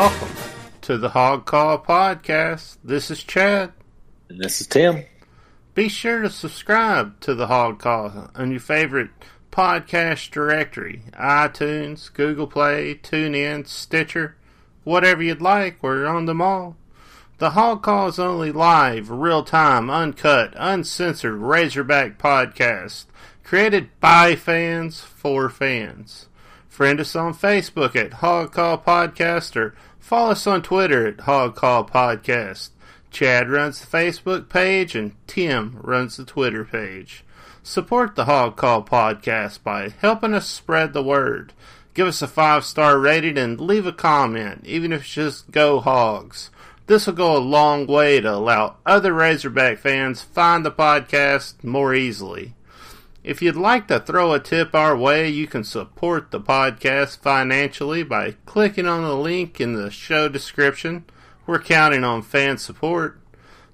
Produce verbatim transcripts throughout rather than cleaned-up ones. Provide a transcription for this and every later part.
Welcome to the Hog Call Podcast. This is Chad. And this is Tim. Be sure to subscribe to the Hog Call on your favorite podcast directory. iTunes, Google Play, TuneIn, Stitcher, whatever you'd like. We're on them all. The Hog Call is only live, real-time, uncut, uncensored Razorback podcast created by fans for fans. Friend us on Facebook at Hog Call Podcast or follow us on Twitter at Hog Call Podcast. Chad runs the Facebook page and Tim runs the Twitter page. Support the Hog Call Podcast by helping us spread the word. Give us a five-star rating and leave a comment, even if it's just Go Hogs. This will go a long way to allow other Razorback fans find the podcast more easily. If you'd like to throw a tip our way, you can support the podcast financially by clicking on the link in the show description. We're counting on fan support.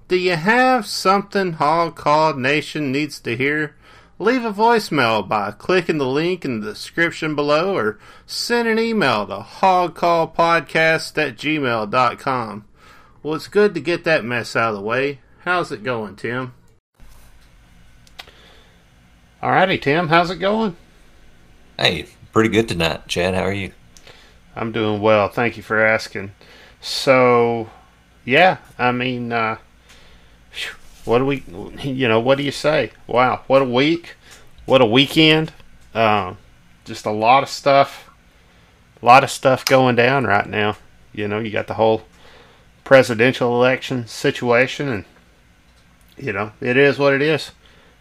Do you have something Hog Call Nation needs to hear? Leave a voicemail by clicking the link in the description below or send an email to hog call podcast at gmail dot com. Well, it's good to get that mess out of the way. How's it going, Tim? Alrighty, Tim. How's it going? Hey, pretty good tonight, Chad. How are you? I'm doing well. Thank you for asking. So, yeah, I mean, uh, what do we, you know, what do you say? Wow, what a week. What a weekend. Um, just a lot of stuff. A lot of stuff going down right now. You know, you got the whole presidential election situation, and you know it is what it is.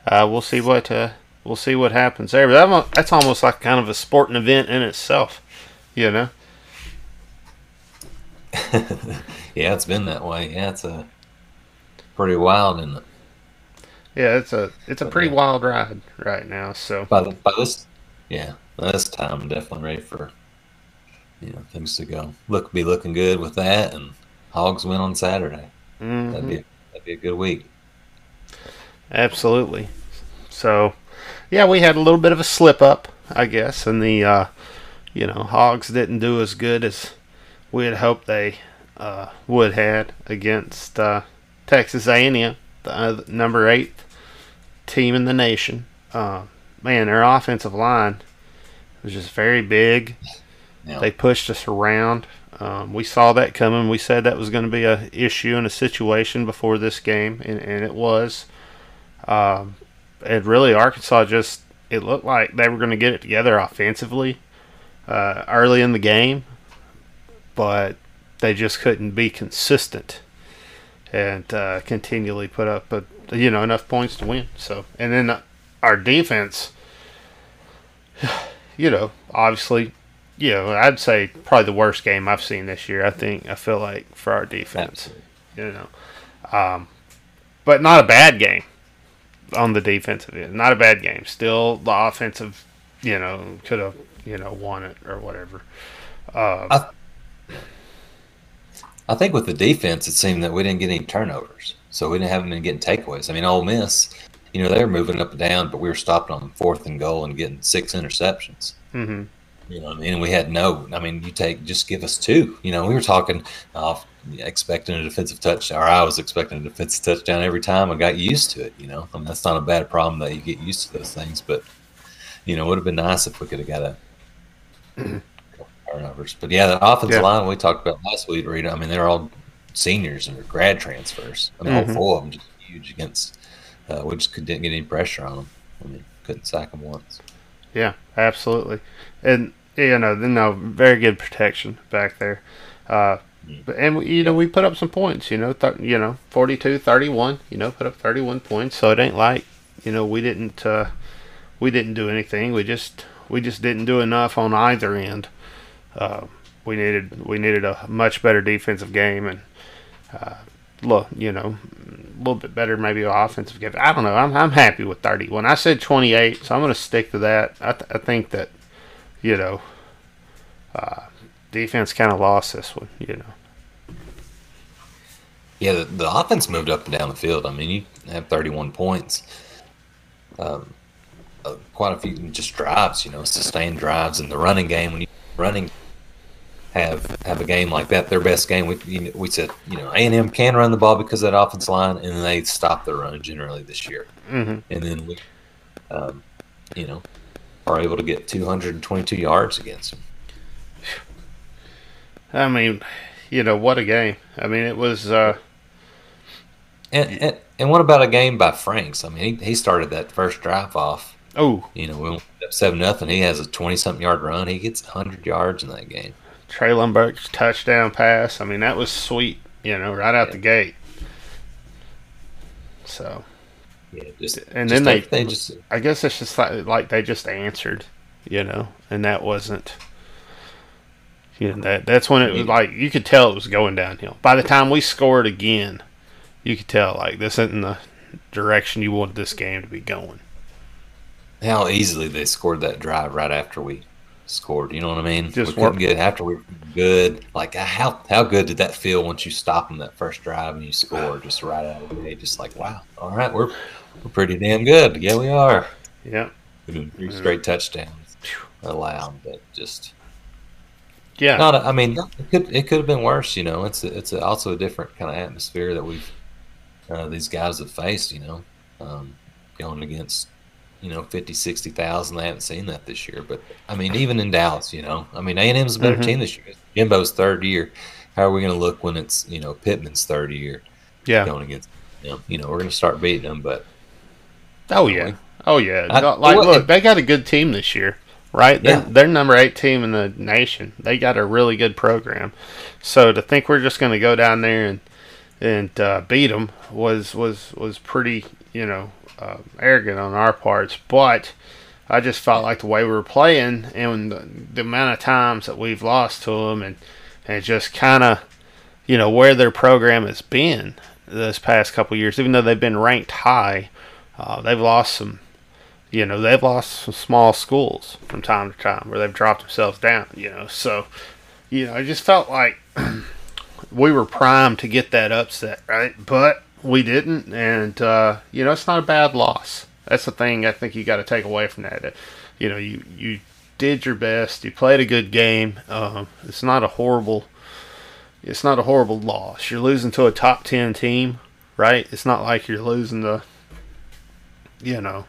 Uh, we'll see what uh, we'll see what happens there. But that's almost like kind of a sporting event in itself, you know. Yeah, it's been that way. Yeah, it's a pretty wild, isn't it? Yeah, it's a it's a pretty yeah. wild ride right now. So by, the, by this, yeah, by this time I'm definitely ready for you know things to go look be looking good with that and. Hogs win on Saturday. Mm-hmm. That'd be a, that'd be a good week. Absolutely. So, yeah, we had a little bit of a slip up, I guess, and the uh, you know Hogs didn't do as good as we had hoped they uh, would had against uh, Texas A and M, the uh, number eight team in the nation. Uh, man, their offensive line was just very big. Yeah. They pushed us around. Um, we saw that coming. We said that was going to be an issue and a situation before this game, and, and it was. Um, and really, Arkansas just, it looked like they were going to get it together offensively uh, early in the game, but they just couldn't be consistent and uh, continually put up a, you know enough points to win. So, and then our defense, you know, obviously – you know, I'd say probably the worst game I've seen this year, I think, I feel like, for our defense. You know, um, but not a bad game on the defensive end. Not a bad game. Still, the offensive, you know, could have, you know, won it or whatever. Um, I, th- I think with the defense, it seemed that we didn't get any turnovers. So we didn't haven't been getting takeaways. I mean, Ole Miss, you know, they were moving up and down, but we were stopping on fourth and goal and getting six interceptions. Mm-hmm. You know what I mean? And we had no, I mean, you take, just give us two. You know, we were talking, uh, expecting a defensive touchdown, or I was expecting a defensive touchdown every time. I got used to it, you know. I mean, that's not a bad problem that you get used to those things, but, you know, it would have been nice if we could have got a couple turnovers. But, yeah, the offensive yeah. line we talked about last week, Rita, I mean, they're all seniors and grad transfers. I mean, mm-hmm. all four of them just huge against, uh, we just didn't get any pressure on them. I mean, couldn't sack them once. Yeah, absolutely. And, you know, no, very good protection back there. Uh, and, you know, we put up some points, you know, th- you know, forty-two, thirty-one, you know, put up thirty-one points. So it ain't like, you know, we didn't uh, we didn't do anything. We just we just didn't do enough on either end. Uh, we needed we needed a much better defensive game and, uh, look, you know, a little bit better maybe offensive game. I don't know. I'm I'm happy with thirty-one. I said twenty-eight, so I'm going to stick to that. I, th- I think that, you know, uh, defense kind of lost this one, you know. Yeah, the, the offense moved up and down the field. I mean, you have thirty-one points. Um, uh, quite a few just drives, you know, sustained drives in the running game. When you running have have a game like that, their best game. We you know, we said, you know, A and M can run the ball because of that offensive line, and they stop their run generally this year. Mm-hmm. And then we, um, you know, are able to get two hundred twenty-two yards against them. I mean, you know, what a game. I mean, it was uh... – and, and and what about a game by Franks? I mean, he, he started that first drive off. Oh. You know, we went up seven nothing. He has a twenty-something yard run. He gets one hundred yards in that game. Treylon Burks touchdown pass. I mean, that was sweet, you know, right out yeah. the gate. So, yeah, just and just then they, they just, I guess it's just like, like they just answered, you know, and that wasn't, you know, that that's when it was like you could tell it was going downhill. By the time we scored again, you could tell like this isn't the direction you wanted this game to be going. How easily they scored that drive right after we scored, you know what I mean? Just we couldn't get after we were good. Like how how good did that feel once you stopped them that first drive and you scored just right out of the gate? Just like wow, all right, we're we're pretty damn good. Yeah, we are. Yeah, three mm-hmm. straight touchdowns allowed, but just yeah. Not a, I mean, it could it could have been worse. You know, it's a, it's a, also a different kind of atmosphere that we've uh, these guys have faced. You know, um, going against. You know, fifty, sixty thousand. They haven't seen that this year. But, I mean, even in Dallas, you know. I mean, A and M's a better mm-hmm. team this year. It's Jimbo's third year. How are we going to look when it's, you know, Pittman's third year? Yeah. Going against them. You know, we're going to start beating them, but. Oh, yeah. Know. Oh, yeah. I, like, well, look, they got a good team this year, right? They're, yeah. they're number eight team in the nation. They got a really good program. So, to think we're just going to go down there and and uh, beat them was, was, was pretty, you know, Uh, arrogant on our parts, but I just felt like the way we were playing and the, the amount of times that we've lost to them and, and just kind of, you know, where their program has been this past couple of years, even though they've been ranked high, uh, they've lost some, you know, they've lost some small schools from time to time where they've dropped themselves down, you know. So, you know, I just felt like we were primed to get that upset, right? But we didn't, and, uh, you know, it's not a bad loss. That's the thing I think you got to take away from that. You know, you, you did your best. You played a good game. Um, it's not a horrible it's not a horrible loss. You're losing to a top ten team, right? It's not like you're losing to, you know,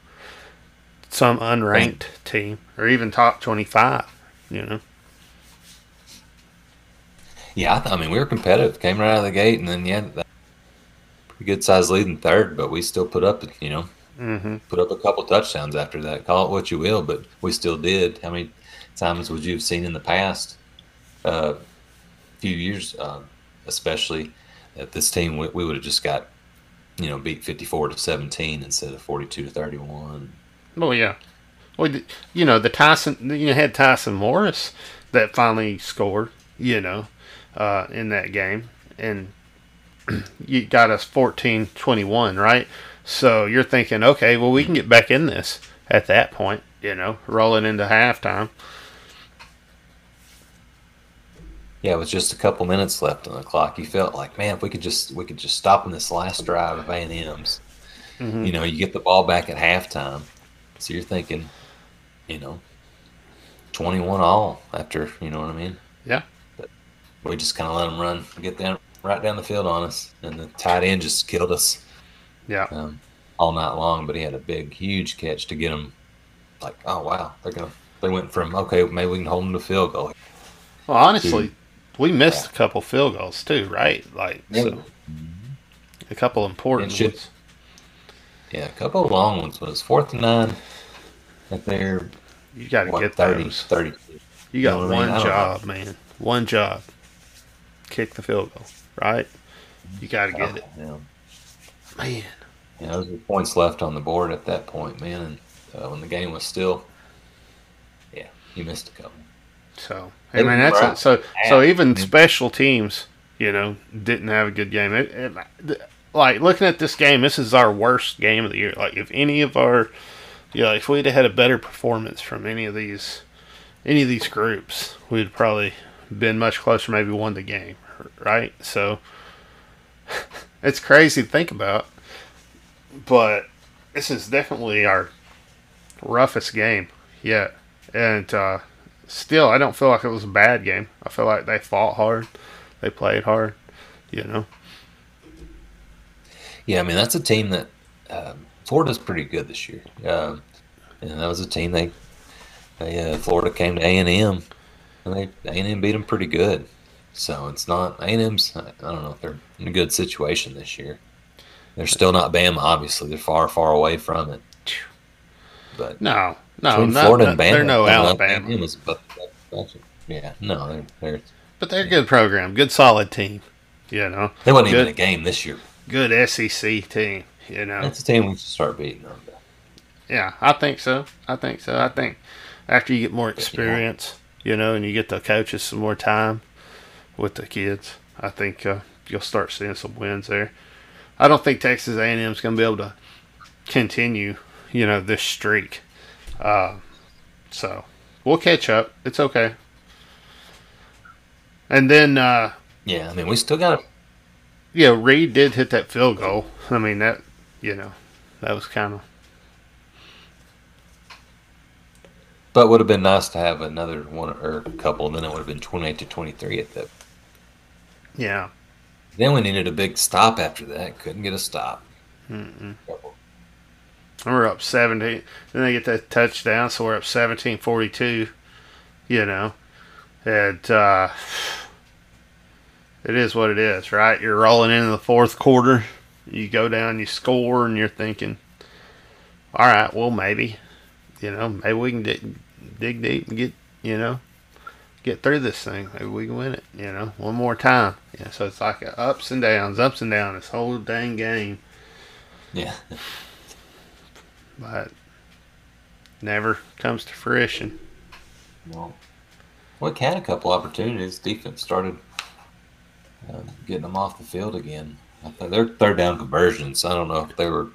some unranked team or even top twenty-five, you know. Yeah, I, th- I mean, we were competitive. Came right out of the gate, and then, yeah, that- good size lead in third, but we still put up, you know, mm-hmm. put up a couple touchdowns after that. Call it what you will, but we still did. How many times would you have seen in the past uh, few years, uh, especially that this team we, we would have just got, you know, beat fifty-four to seventeen instead of forty-two to thirty-one. Oh yeah, well, you know the Tyson, you had Tyson Morris that finally scored, you know, uh, in that game and. You got us fourteen twenty-one, right? So you're thinking, okay, well, we can get back in this at that point, you know, rolling into halftime. Yeah, it was just a couple minutes left on the clock. You felt like, man, if we could just we could just stop in this last drive of A and M's. Mm-hmm. You know, you get the ball back at halftime. So you're thinking, you know, twenty-one all after, you know what I mean? Yeah. But we just kind of let them run, get down. Right down the field on us, and the tight end just killed us. Yeah, um, all night long. But he had a big, huge catch to get him. Like, oh wow, they're gonna. They went from okay, maybe we can hold them to field goal. Well, honestly, to, we missed yeah. a couple field goals too, right? Like, yeah. so, a couple important should, ones. Yeah, a couple of long ones. Was fourth and nine. Right there. You got to get those. thirty. You got you know one I mean? job, man. One job. Kick the field goal. Right? You got to get oh, it. Yeah. Man. Yeah, those were points left on the board at that point, man. And uh, when the game was still, yeah, you missed a couple. So, I mean, that's right. a, so, so even special teams, you know, didn't have a good game. It, it, like, looking at this game, this is our worst game of the year. Like, if any of our, you know, if we'd have had a better performance from any of these, any of these groups, we'd probably been much closer, maybe won the game. Right, so it's crazy to think about, but this is definitely our roughest game yet, and uh, still, I don't feel like it was a bad game. I feel like they fought hard. They played hard, you know. Yeah, I mean, that's a team that um, Florida's pretty good this year. Um, and that was a team they, they uh, Florida came to A and M, and they A and M beat them pretty good. So it's not A and M's. I don't know if they're in a good situation this year. They're still not Bama, obviously. They're far, far away from it. But no, no, not, Florida not, and Bama, they're no Alabama. Alabama's above, yeah, no, they're, they're but they're yeah. a good program, good solid team. You know, they wasn't good, even a game this year. Good S E C team. You know, that's a team we should start beating on. Yeah, I think so. I think so. I think after you get more experience, yeah. you know, and you get the coaches some more time with the kids, I think uh, you'll start seeing some wins there. I don't think Texas A and M is going to be able to continue, you know, this streak. Uh, so we'll catch up. It's okay. And then, uh, yeah, I mean, we still got. Yeah, Reed did hit that field goal. I mean that, you know, that was kind of. But it would have been nice to have another one or a couple, and then it would have been twenty-eight to twenty-three at that. Yeah. Then we needed a big stop after that. Couldn't get a stop. Mm-mm. And we're up seventeen. Then they get that touchdown, so we're up seventeen forty-two, you know. And uh, it is what it is, right? You're rolling into the fourth quarter. You go down, you score, and you're thinking, all right, well, maybe, you know, maybe we can dig, dig deep and get, you know, get through this thing. Maybe we can win it, you know, one more time. Yeah, so it's like a ups and downs, ups and downs, this whole dang game. Yeah. But never comes to fruition. Well, we had a couple opportunities. Defense started uh, getting them off the field again. I think their third down conversions, I don't know if they were,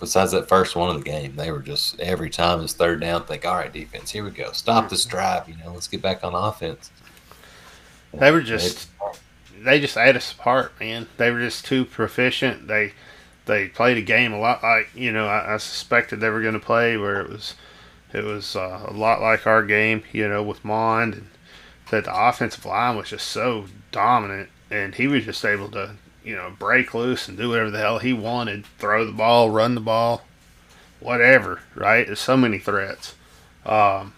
besides that first one of the game, they were just every time it's third down, think, all right, defense, here we go. Stop this drive, you know, let's get back on offense. And they were just, they just ate us apart, man. They were just too proficient. They, They played a game a lot like, you know, I, I suspected they were going to play, where it was it was uh, a lot like our game, you know, with Mond, and that the offensive line was just so dominant, and he was just able to, you know, break loose and do whatever the hell he wanted, throw the ball, run the ball, whatever, right? There's so many threats. Um,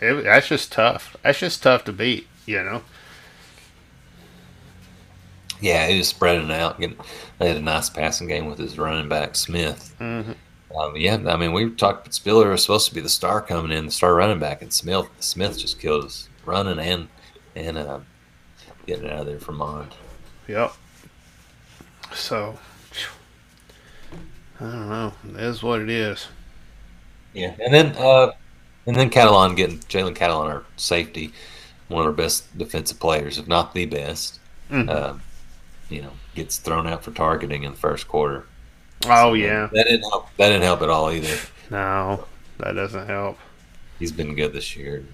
it, that's just tough. That's just tough to beat, you know. Yeah, he was spreading out. Getting, they had a nice passing game with his running back, Smith. Mm-hmm. Um, yeah, I mean, we talked. Spiller was supposed to be the star coming in, the star running back, and Smith Smith just killed us running and and uh, getting out of there for Mond. Yep. So, I don't know. It is what it is. Yeah, and then uh, and then Catalon getting Jalen Catalon, our safety, one of our best defensive players, if not the best. Mm-hmm. Uh, you know, gets thrown out for targeting in the first quarter. Oh, so yeah. That didn't help. That didn't help at all either. No, that doesn't help. He's been good this year.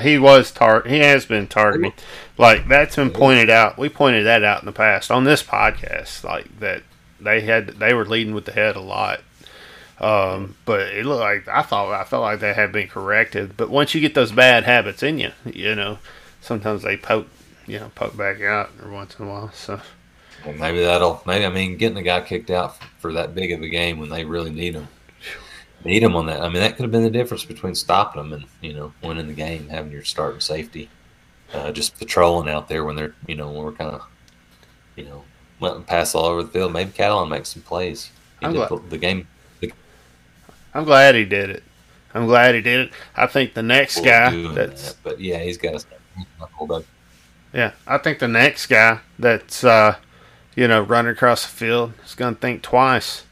He was tar- He has been targeted. Like, that's been pointed out. We pointed that out in the past on this podcast, like, that they had they were leading with the head a lot. Um, but it looked like I thought I felt like that had been corrected. But once you get those bad habits in you, you know, sometimes they poke. You know, poke back out every once in a while. So well, maybe that'll maybe I mean getting a guy kicked out for, for that big of a game when they really need him, need him on that. I mean, that could have been the difference between stopping them and, you know, winning the game. Having your starting safety, uh, just patrolling out there when they're, you know, when we're kind of, you know, letting them pass all over the field. Maybe Catalon makes some plays. He I'm did glad. the game. The, I'm glad he did it. I'm glad he did it. I think the next we'll guy. That's that, but yeah, he's got to. Yeah, I think the next guy that's, uh, you know, running across the field is going to think twice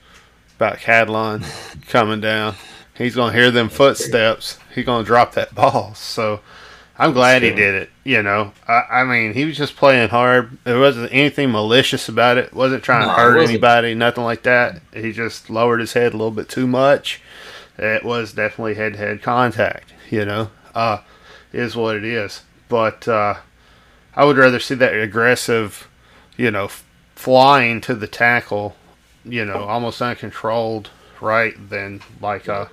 about Catalon coming down. He's going to hear them footsteps. He's going to drop that ball. So I'm glad he did it, you know. I, I mean, he was just playing hard. There wasn't anything malicious about it. Wasn't trying no, to hurt anybody, nothing like that. He just lowered his head a little bit too much. It was definitely head-to-head contact, you know. Uh, is what it is. But, uh, I would rather see that aggressive, you know, flying to the tackle, you know, almost uncontrolled, right, than like a,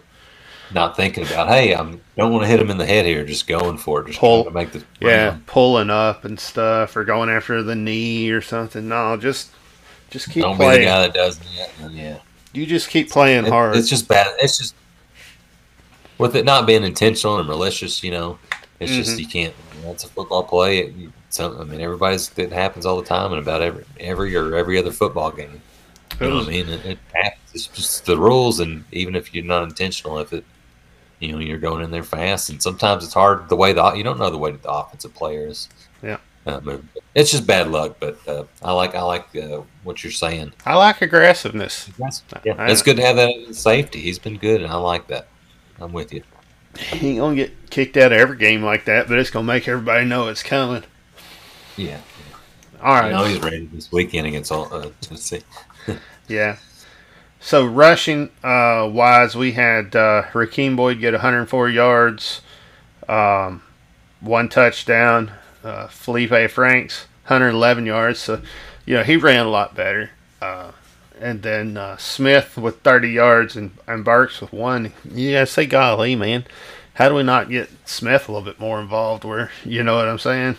not thinking about, hey, I don't want to hit him in the head here, just going for it, just Pull, trying to make the yeah, run. Pulling up and stuff, or going after the knee or something. No, just just keep don't playing. Don't be the guy that does that. And yeah, you just keep playing it, hard. It's just bad. It's just with it not being intentional and malicious, you know, it's mm-hmm. just you can't. You know, it's a football play. It, you, some, I mean, everybody's it happens all the time, and about every every or every other football game. You know what I mean? It, it happens. It's just the rules, and even if you're not intentional, if it, you know, you're going in there fast, and sometimes it's hard the way the you don't know the way the offensive player is. Yeah, uh, but it's just bad luck. But uh, I like I like uh, what you're saying. I like aggressiveness. Yeah, it's good to have that in safety. He's been good, and I like that. I'm with you. He ain't gonna get kicked out of every game like that, but it's gonna make everybody know it's coming. Yeah. All right. I know he's ready this weekend against all, uh, Tennessee. Yeah. So, rushing uh, wise, we had uh, Rakeem Boyd get one hundred four yards, um, one touchdown. Uh, Felipe Franks, one hundred eleven yards. So, you know, he ran a lot better. Uh, and then uh, Smith with thirty yards and, and Burks with one. You got to say, golly, man, how do we not get Smith a little bit more involved where, you know what I'm saying?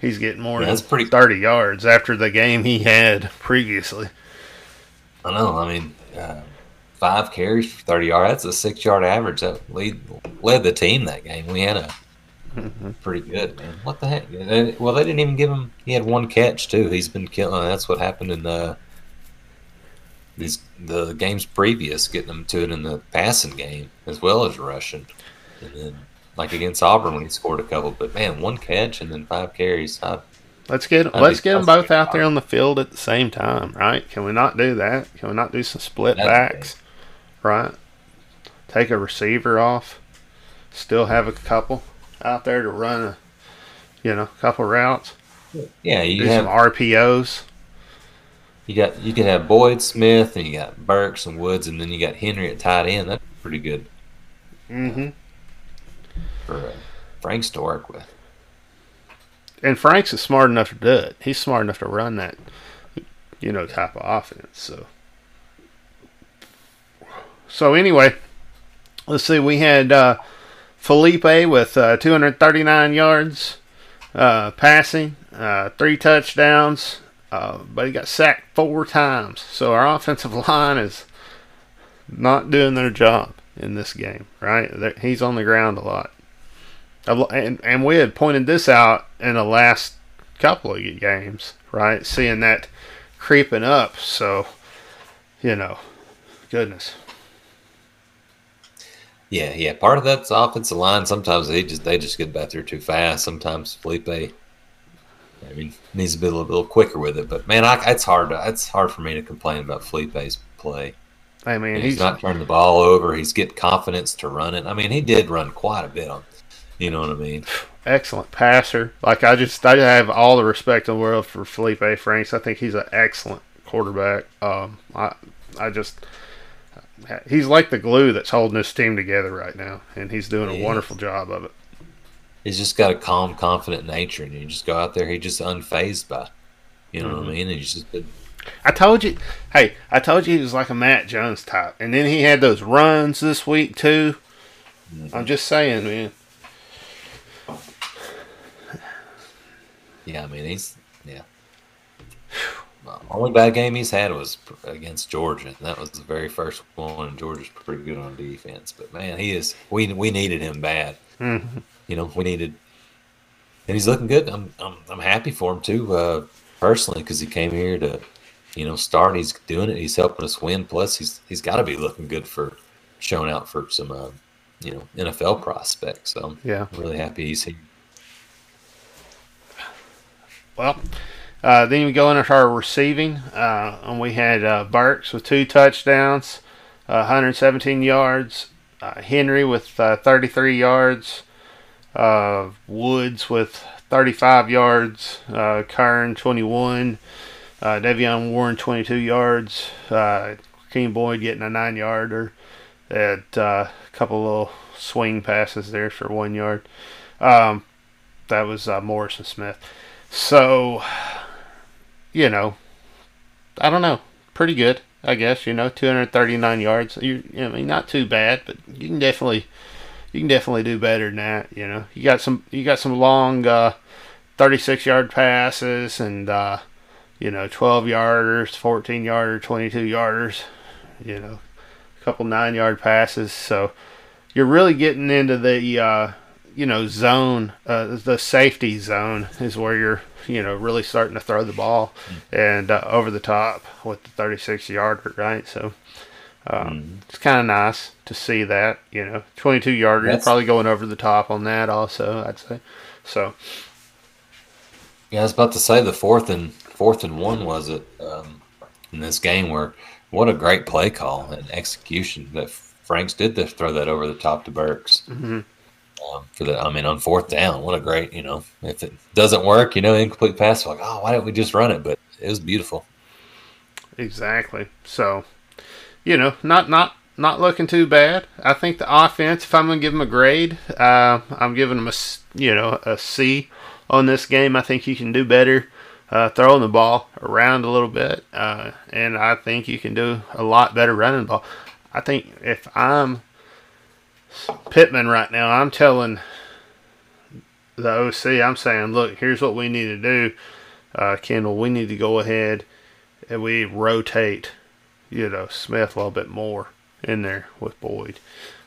He's getting more yeah, than pretty- thirty yards after the game he had previously. I know. I mean, uh, five carries for thirty yards. That's a six-yard average. That lead, led the team that game. We had a mm-hmm. pretty good, man. What the heck? They, well, they didn't even give him – he had one catch, too. He's been killing – that's what happened in the, these, the games previous, getting him to it in the passing game as well as rushing. And then, like, against Auburn when he scored a couple. But, man, one catch and then five carries. I, Let's get let's get them both out there on the field at the same time, right? Can we not do that? Can we not do some split backs, right? Take a receiver off, still have a couple out there to run a, you know, couple routes. Yeah, you do have some R P Os. You got you can have Boyd, Smith, and you got Burks and Woods, and then you got Henry at tight end. That's pretty good. Mm-hmm. For uh, Franks to work with. And Franks is smart enough to do it. He's smart enough to run that, you know, type of offense. So, so anyway, let's see. We had uh, Felipe with uh, two hundred thirty-nine yards uh, passing, uh, three touchdowns, uh, but he got sacked four times. So our offensive line is not doing their job in this game, right? They're, he's on the ground a lot. And, and we had pointed this out in the last couple of games, right? Seeing that creeping up. So, you know, goodness. Yeah, yeah. Part of that's offensive line. Sometimes they just they just get back there too fast. Sometimes Felipe, I mean, needs to be a little, little quicker with it. But man, I, it's hard. To, it's hard for me to complain about Felipe's play. I mean, he's, he's not turning the ball over. He's getting confidence to run it. I mean, he did run quite a bit on. You know what I mean? Excellent passer. Like, I just I have all the respect in the world for Felipe Franks. I think he's an excellent quarterback. Um, I I just – he's like the glue that's holding this team together right now, and he's doing yeah. a wonderful job of it. He's just got a calm, confident nature, and you just go out there, he's just unfazed by You know mm-hmm. what I mean? And he's just been... I told you – hey, I told you he was like a Matt Jones type, and then he had those runs this week too. Mm-hmm. I'm just saying, man. Yeah, I mean, he's, yeah. The only bad game he's had was against Georgia. That was the very first one, and Georgia's pretty good on defense. But, man, he is, we we needed him bad. Mm-hmm. You know, we needed, and he's looking good. I'm I'm, I'm happy for him, too, uh, personally, because he came here to, you know, start. He's doing it. He's helping us win. Plus, he's he's got to be looking good for showing out for some, uh, you know, N F L prospects. So, yeah. I'm really happy he's here. Well, uh, then we go into our receiving, uh, and we had uh, Burks with two touchdowns, uh, one hundred seventeen yards, uh, Henry with uh, thirty-three yards, uh, Woods with thirty-five yards, uh, Kern twenty-one, uh, Devion Warren twenty-two yards, uh, Keen Boyd getting a nine-yarder, at uh, a couple little swing passes there for one yard. Um, that was uh, Morris and Smith. So, you know, I don't know. Pretty good. I guess, you know, two hundred thirty-nine yards. You, I mean, not too bad, but you can definitely, you can definitely do better than that. You know, you got some, you got some long, uh, thirty-six yard passes, and uh, you know, twelve yarders, fourteen yarder, twenty-two yarders. You know, a couple nine yard passes. So you're really getting into the, uh, you know, zone, uh, the safety zone is where you're, you know, really starting to throw the ball and uh, over the top with the thirty-six yarder, right? So um, mm-hmm. it's kind of nice to see that, you know, twenty-two yarder, you're probably going over the top on that also, I'd say. So, yeah, I was about to say the fourth and fourth and one was it um, in this game where what a great play call and execution that Franks did to throw that over the top to Burks. Mm-hmm. Um, for the, I mean, on fourth down, what a great, you know, if it doesn't work, you know, incomplete pass, like, oh, why didn't we just run it? But it was beautiful. Exactly. So, you know, not not, not looking too bad. I think the offense, if I'm going to give them a grade, uh, I'm giving them a, you know, a C on this game. I think you can do better uh, throwing the ball around a little bit, uh, and I think you can do a lot better running the ball. I think if I'm Pittman right now, I'm telling the O C, I'm saying, look, here's what we need to do, uh, Kendall. We need to go ahead and we rotate, you know, Smith a little bit more in there with Boyd,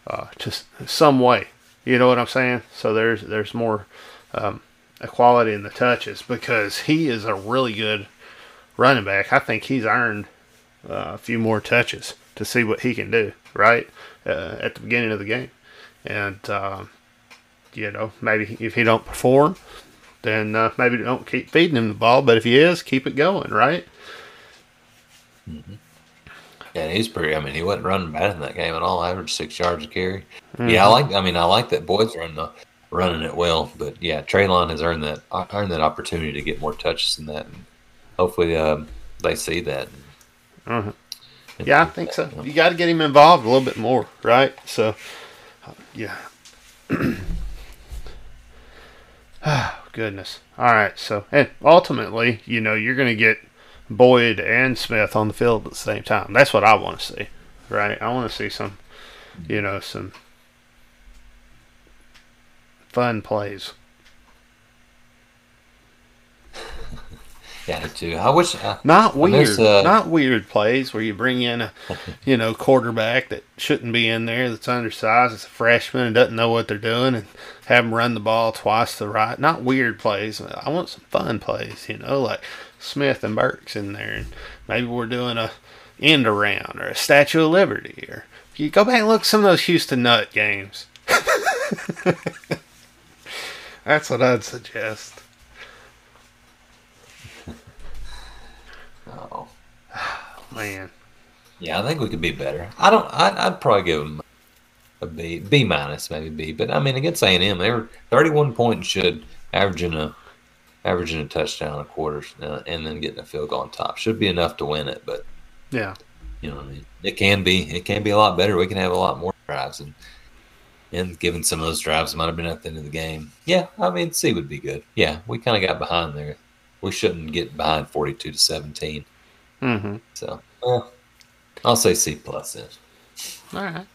uh, just some way. You know what I'm saying? So there's there's more um, equality in the touches because he is a really good running back. I think he's earned uh, a few more touches to see what he can do, right? Uh, at the beginning of the game, and uh, you know, maybe if he don't perform, then uh, maybe don't keep feeding him the ball, but if he is, keep it going, right? Mm-hmm. Yeah, he's pretty, I mean, he wasn't running bad in that game at all, averaged six yards a carry. Mm-hmm. Yeah, I like, I mean, I like that Boyd's running, the, running it well, but yeah, Treylon has earned that earned that opportunity to get more touches than that, and hopefully um, they see that. Mm-hmm. Yeah, I think so. You got to get him involved a little bit more, right? So, yeah. Oh, goodness. All right. So, and ultimately, you know, you're going to get Boyd and Smith on the field at the same time. That's what I want to see, right? I want to see some, you know, some fun plays. Yeah, too. I wish I, not weird, I uh, not weird plays where you bring in a, you know, quarterback that shouldn't be in there, that's undersized, it's a freshman and doesn't know what they're doing, and have them run the ball twice the right. Not weird plays. I want some fun plays, you know, like Smith and Burks in there, and maybe we're doing a end around or a Statue of Liberty, or you go back and look at some of those Houston Nut games. That's what I'd suggest. Oh man, yeah, I think we could be better. I don't. I'd, I'd probably give them a B, B minus, maybe B. But I mean, against A and M, they were thirty-one points, should averaging a averaging a touchdown a quarter, uh, and then getting a field goal on top should be enough to win it. But yeah, you know what I mean. It can be. It can be a lot better. We can have a lot more drives, and and giving some of those drives might have been at the end of the game. Yeah, I mean, C would be good. Yeah, we kind of got behind there. We shouldn't get behind forty-two to seventeen. Mm-hmm. So, well, I'll say C plus then. All right.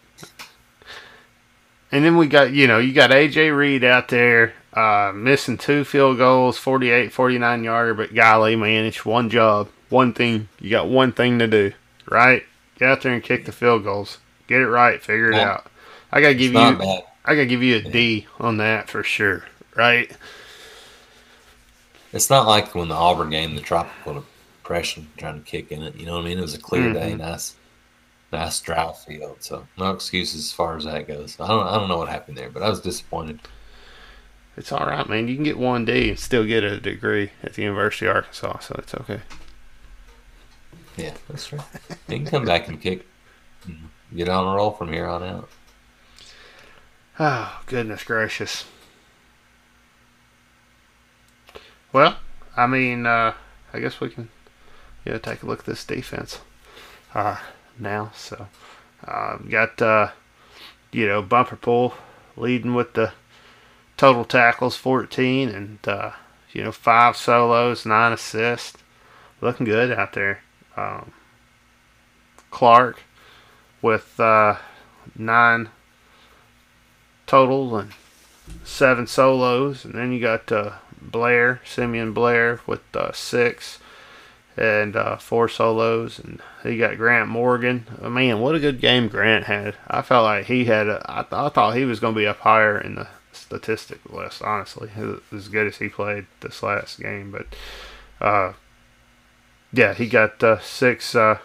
And then we got, you know, you got A J Reed out there uh, missing two field goals, forty-eight, forty-nine yarder, but golly, man, it's one job, one thing. You got one thing to do, right? Get out there and kick the field goals. Get it right. Figure it oh, out. I gotta give you, bad. I gotta give you a yeah. D on that for sure, right? It's not like when the Auburn game, the tropical depression, trying to kick in it. You know what I mean? It was a clear mm-hmm. day, nice, nice dry field. So no excuses as far as that goes. I don't, I don't know what happened there, but I was disappointed. It's all right, man. You can get one D and still get a degree at the University of Arkansas, so it's okay. Yeah, that's right. You can come back and kick, get on a roll from here on out. Oh goodness gracious. Well, I mean, uh, I guess we can, you know, take a look at this defense uh, now. So, uh, got, uh, you know, Bumper Pool leading with the total tackles, fourteen, and, uh, you know, five solos, nine assists. Looking good out there. Um, Clark with uh, nine total and seven solos. And then you got uh, Blair, Simeon Blair with uh, six and uh, four solos. And you got Grant Morgan. Oh, man, what a good game Grant had. I felt like he had a, I, th I thought he was going to be up higher in the statistic list, honestly, as good as he played this last game. But uh, yeah, he got uh, six uh,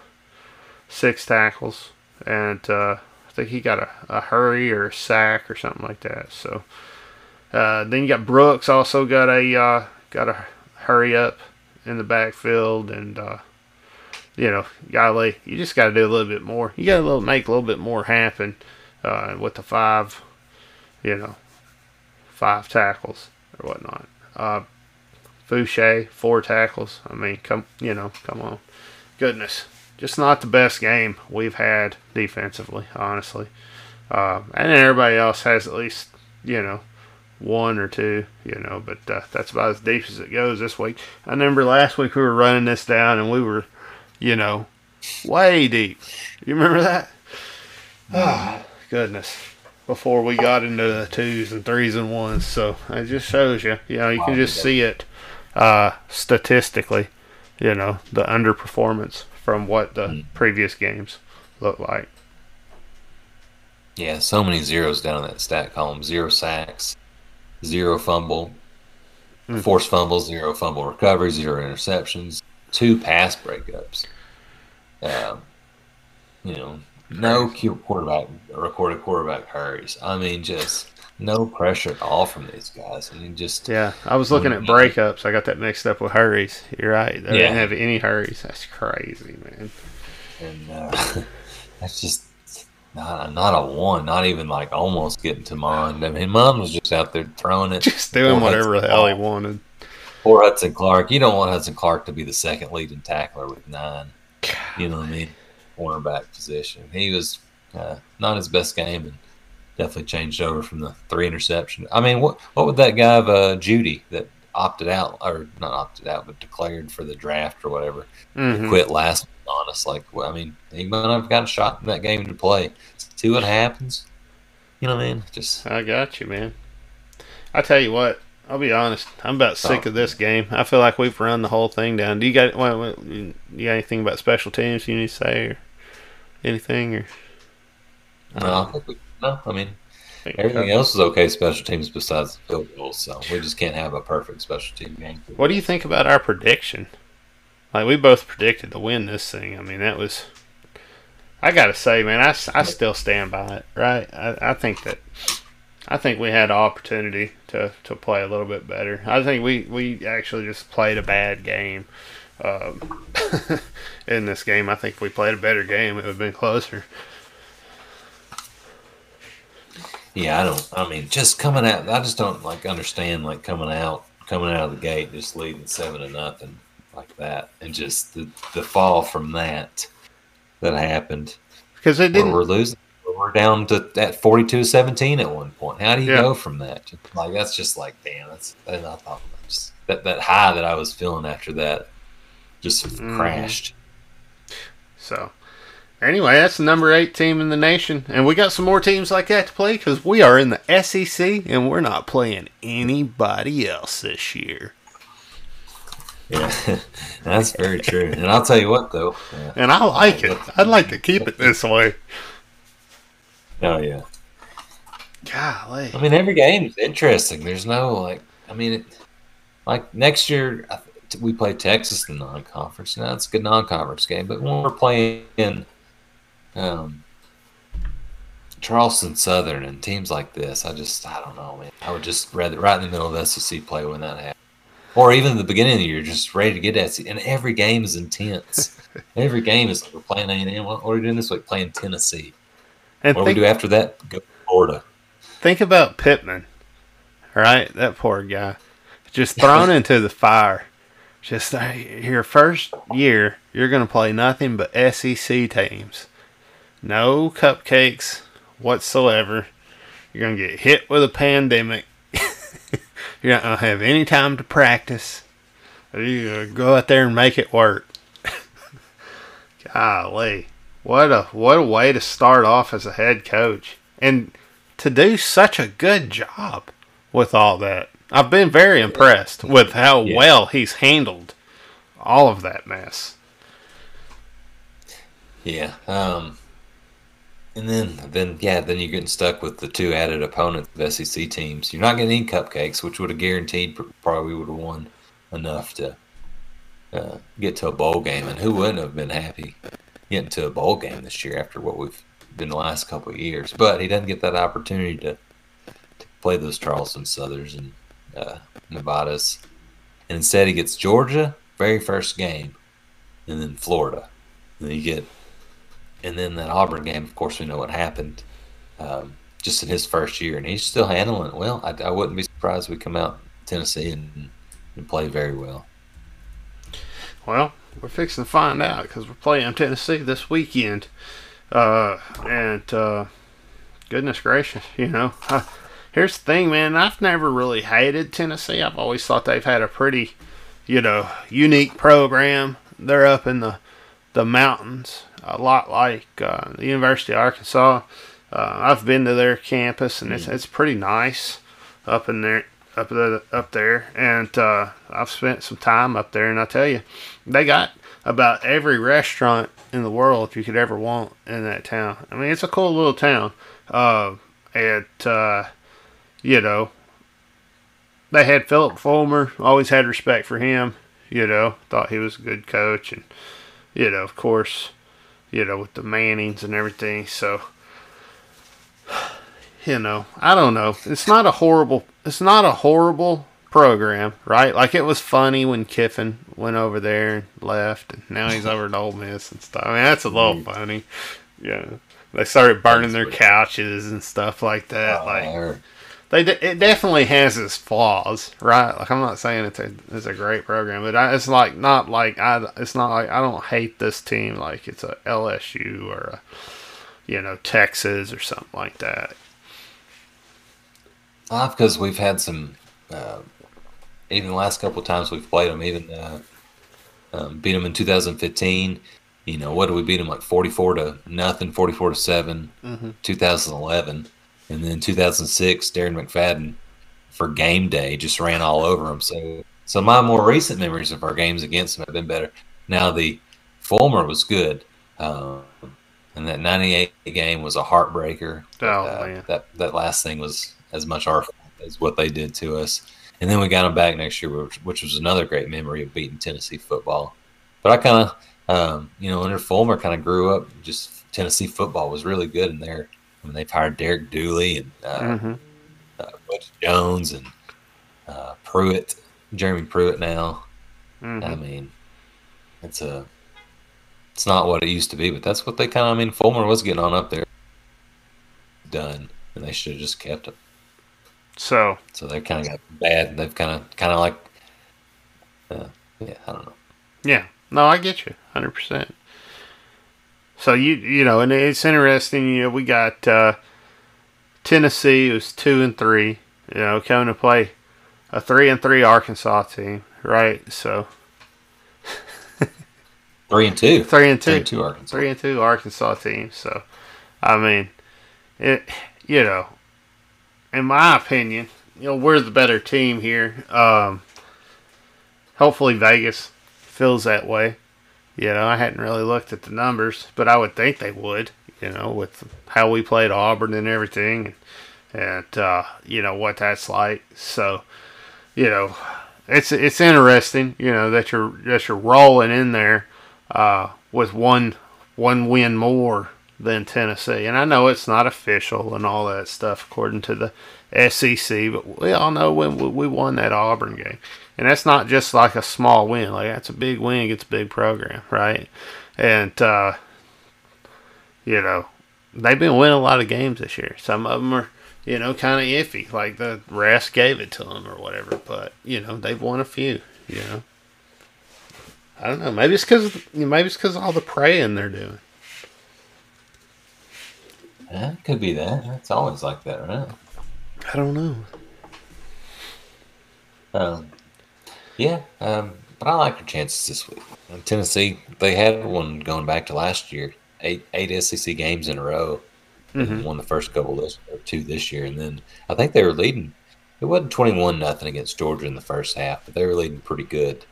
six tackles, and uh, I think he got a, a hurry or a sack or something like that. So uh, then you got Brooks, also got a uh, got a hurry up in the backfield, and uh, you know, golly, you just got to do a little bit more. You got to little make a little bit more happen uh, with the five, you know. Five tackles or whatnot. Uh, Fouché, four tackles. I mean, come, you know, come on. Goodness. Just not the best game we've had defensively, honestly. Uh, and then everybody else has at least, you know, one or two, you know, but uh, that's about as deep as it goes this week. I remember last week we were running this down and we were, you know, way deep. You remember that? Oh, goodness. Before we got into the twos and threes and ones. So it just shows you, you know, you can just see it uh, statistically, you know, the underperformance from what the previous games look like. Yeah, so many zeros down in that stat column. Zero sacks, zero fumble, mm. forced fumbles, zero fumble recovery, zero interceptions, two pass breakups. Uh, you know, no quarterback, recorded quarterback hurries. I mean, just no pressure at all from these guys. I mean, just yeah. I was looking at breakups. I got that mixed up with hurries. You're right. They yeah. didn't have any hurries. That's crazy, man. And uh, that's just not not a one. Not even like almost getting to Mond. I mean, Mond was just out there throwing it, just doing whatever the hell he wanted. Poor Hudson Clark. You don't want Hudson Clark to be the second leading tackler with nine. God. You know what I mean? Cornerback position. He was uh, not his best game, and definitely changed over from the three interception. I mean, what what would that guy have, uh, Judy, that opted out, or not opted out, but declared for the draft or whatever, mm-hmm. quit last, honest, like, well, I mean, he might have got a shot in that game to play. See what happens. You know what I mean? Just I got you, man. I tell you what, I'll be honest. I'm about sick of this game. I feel like we've run the whole thing down. Do you got, well, you got anything about special teams you need to say or anything? Or no, no. I mean, everything else is okay. Special teams besides the field goals, so we just can't have a perfect special team game. What do you think about our prediction? Like, we both predicted to win this thing. I mean, that was. I gotta say, man, I, I still stand by it. Right? I I think that. I think we had an opportunity to, to play a little bit better. I think we, we actually just played a bad game um, in this game. I think if we played a better game, it would have been closer. Yeah, I don't. I mean, just coming out, I just don't like understand like coming out, coming out of the gate, just leading seven to nothing like that, and just the the fall from that that happened because they didn't. We're losing. We're down to at forty-two seventeen at one point. How do you yeah. go from that? Like, that's just like, damn, that's, that's I thought that's, that that high that I was feeling after that just mm. crashed. So, anyway, that's the number eight team in the nation, and we got some more teams like that to play because we are in the S E C and we're not playing anybody else this year. Yeah, that's very true. And I'll tell you what, though, yeah. and I like it. I'd like to keep it this way. Oh, yeah. Golly. I mean, every game is interesting. There's no, like, I mean, it, like, next year we play Texas in the non-conference. Now, it's a good non-conference game. But when we're playing um, Charleston Southern and teams like this, I just, I don't know, man. I would just rather right in the middle of S E C play when that happens. Or even at the beginning of the year, just ready to get at it. And every game is intense. Every game is like we're playing A and M. What are we doing this week? Playing Tennessee. And what think, do we do after that? Go to Florida. Think about Pittman, right? That poor guy. Just thrown into the fire. Just uh, your first year, you're going to play nothing but S E C teams. No cupcakes whatsoever. You're going to get hit with a pandemic. You're not going to have any time to practice. You're going to go out there and make it work. Golly. What a what a way to start off as a head coach, and to do such a good job with all that. I've been very impressed with how yeah. well he's handled all of that mess. Yeah. Um, and then, then, yeah, then you're getting stuck with the two added opponents of S E C teams. You're not getting any cupcakes, which would have guaranteed probably would have won enough to uh, get to a bowl game. And who wouldn't have been happy getting to a bowl game this year after what we've been the last couple of years? But he doesn't get that opportunity to, to play those Charleston Southerns and uh, Nevadas. And instead he gets Georgia, very first game, and then Florida. And then you get... And then that Auburn game, of course, we know what happened um, just in his first year. And he's still handling it well. I, I wouldn't be surprised if we come out Tennessee and, and play very well. Well, we're fixing to find out because we're playing Tennessee this weekend. Uh, and uh, goodness gracious, you know. I, here's the thing, man. I've never really hated Tennessee. I've always thought they've had a pretty, you know, unique program. They're up in the, the mountains. A lot like uh, the University of Arkansas. Uh, I've been to their campus, and it's it's pretty nice up in there, up there, up there. And uh, I've spent some time up there, and I tell you, they got about every restaurant in the world you could ever want in that town. I mean, it's a cool little town. Uh, and uh, you know, they had Philip Fulmer. Always had respect for him. You know, thought he was a good coach, and you know, of course. You know, with the Mannings and everything. So, you know, I don't know. It's not a horrible, it's not a horrible program, right? Like, it was funny when Kiffin went over there and left, and now he's over at Ole Miss and stuff. I mean, that's a little funny. Yeah. They started burning their couches and stuff like that. Like, they de- it definitely has its flaws, right? Like, I'm not saying it's a, it's a great program, but I, it's like not like I it's not like I don't hate this team like it's a L S U or a, you know, Texas or something like that. Uh, because we've had some uh, even the last couple of times we've played them, even uh, um, beat them in two thousand fifteen. You know, what did we beat them like forty-four to nothing, forty-four to seven, mm-hmm. two thousand eleven. And then two thousand six, Darren McFadden, for game day, just ran all over him. So so my more recent memories of our games against him have been better. Now, the Fulmer was good. Um, and that ninety-eight game was a heartbreaker. Oh, uh, man. That, that last thing was as much our fault as what they did to us. And then we got them back next year, which, which was another great memory of beating Tennessee football. But I kind of, um, you know, under Fulmer kind of grew up. Just Tennessee football was really good in there. I mean, they've hired Derek Dooley and uh, mm-hmm. uh, Woods Jones and uh, Pruitt, Jeremy Pruitt now. Mm-hmm. I mean, it's a, it's not what it used to be, but that's what they kind of, I mean, Fulmer was getting on up there. Done, and they should have just kept him. So. So they kind of got bad. They've kind of, kind of like, uh, yeah, I don't know. Yeah. No, I get you. one hundred percent. So, you you know, and it's interesting, you know, we got uh, Tennessee, who's two and three, you know, coming to play a three and three Arkansas team, right? So. three and two. three and two. three and two Arkansas. three and two Arkansas team. So, I mean, it, you know, in my opinion, you know, we're the better team here. Um, hopefully Vegas feels that way. You know, I hadn't really looked at the numbers, but I would think they would, you know, with how we played Auburn and everything and, and uh, you know, what that's like. So, you know, it's it's interesting, you know, that you're that you're rolling in there uh, with one one win more than Tennessee. And I know it's not official and all that stuff according to the S E C, but we all know when we won that Auburn game. And that's not just like a small win. Like, that's a big win against a big program, right? And, uh, you know, they've been winning a lot of games this year. Some of them are, you know, kind of iffy. Like, the refs gave it to them or whatever. But, you know, they've won a few, you know. I don't know. Maybe it's because maybe it's 'cause of all the praying they're doing. That could be that. It's always like that, right? I don't know. Um. Yeah, um, but I like their chances this week. In Tennessee, they had one going back to last year. eight eight S E C games in a row. Mm-hmm. And won the first couple this or two this year, and then I think they were leading. It wasn't twenty-one nothing against Georgia in the first half, but they were leading pretty good,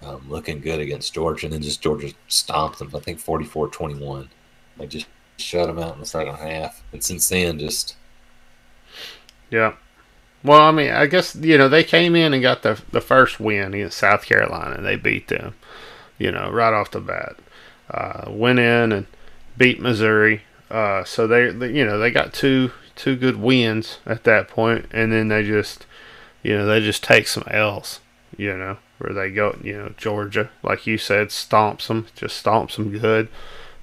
um, looking good against Georgia, and then just Georgia stomped them. I think forty-four twenty-one. They just shut them out in the second half, and since then, just yeah. Well, I mean, I guess, you know, they came in and got the the first win against South Carolina, and they beat them, you know, right off the bat. Uh, went in and beat Missouri. Uh, so they, they, you know, they got two two good wins at that point, and then they just, you know, they just take some L's, you know, where they go, you know, Georgia, like you said, stomps them, just stomps them good,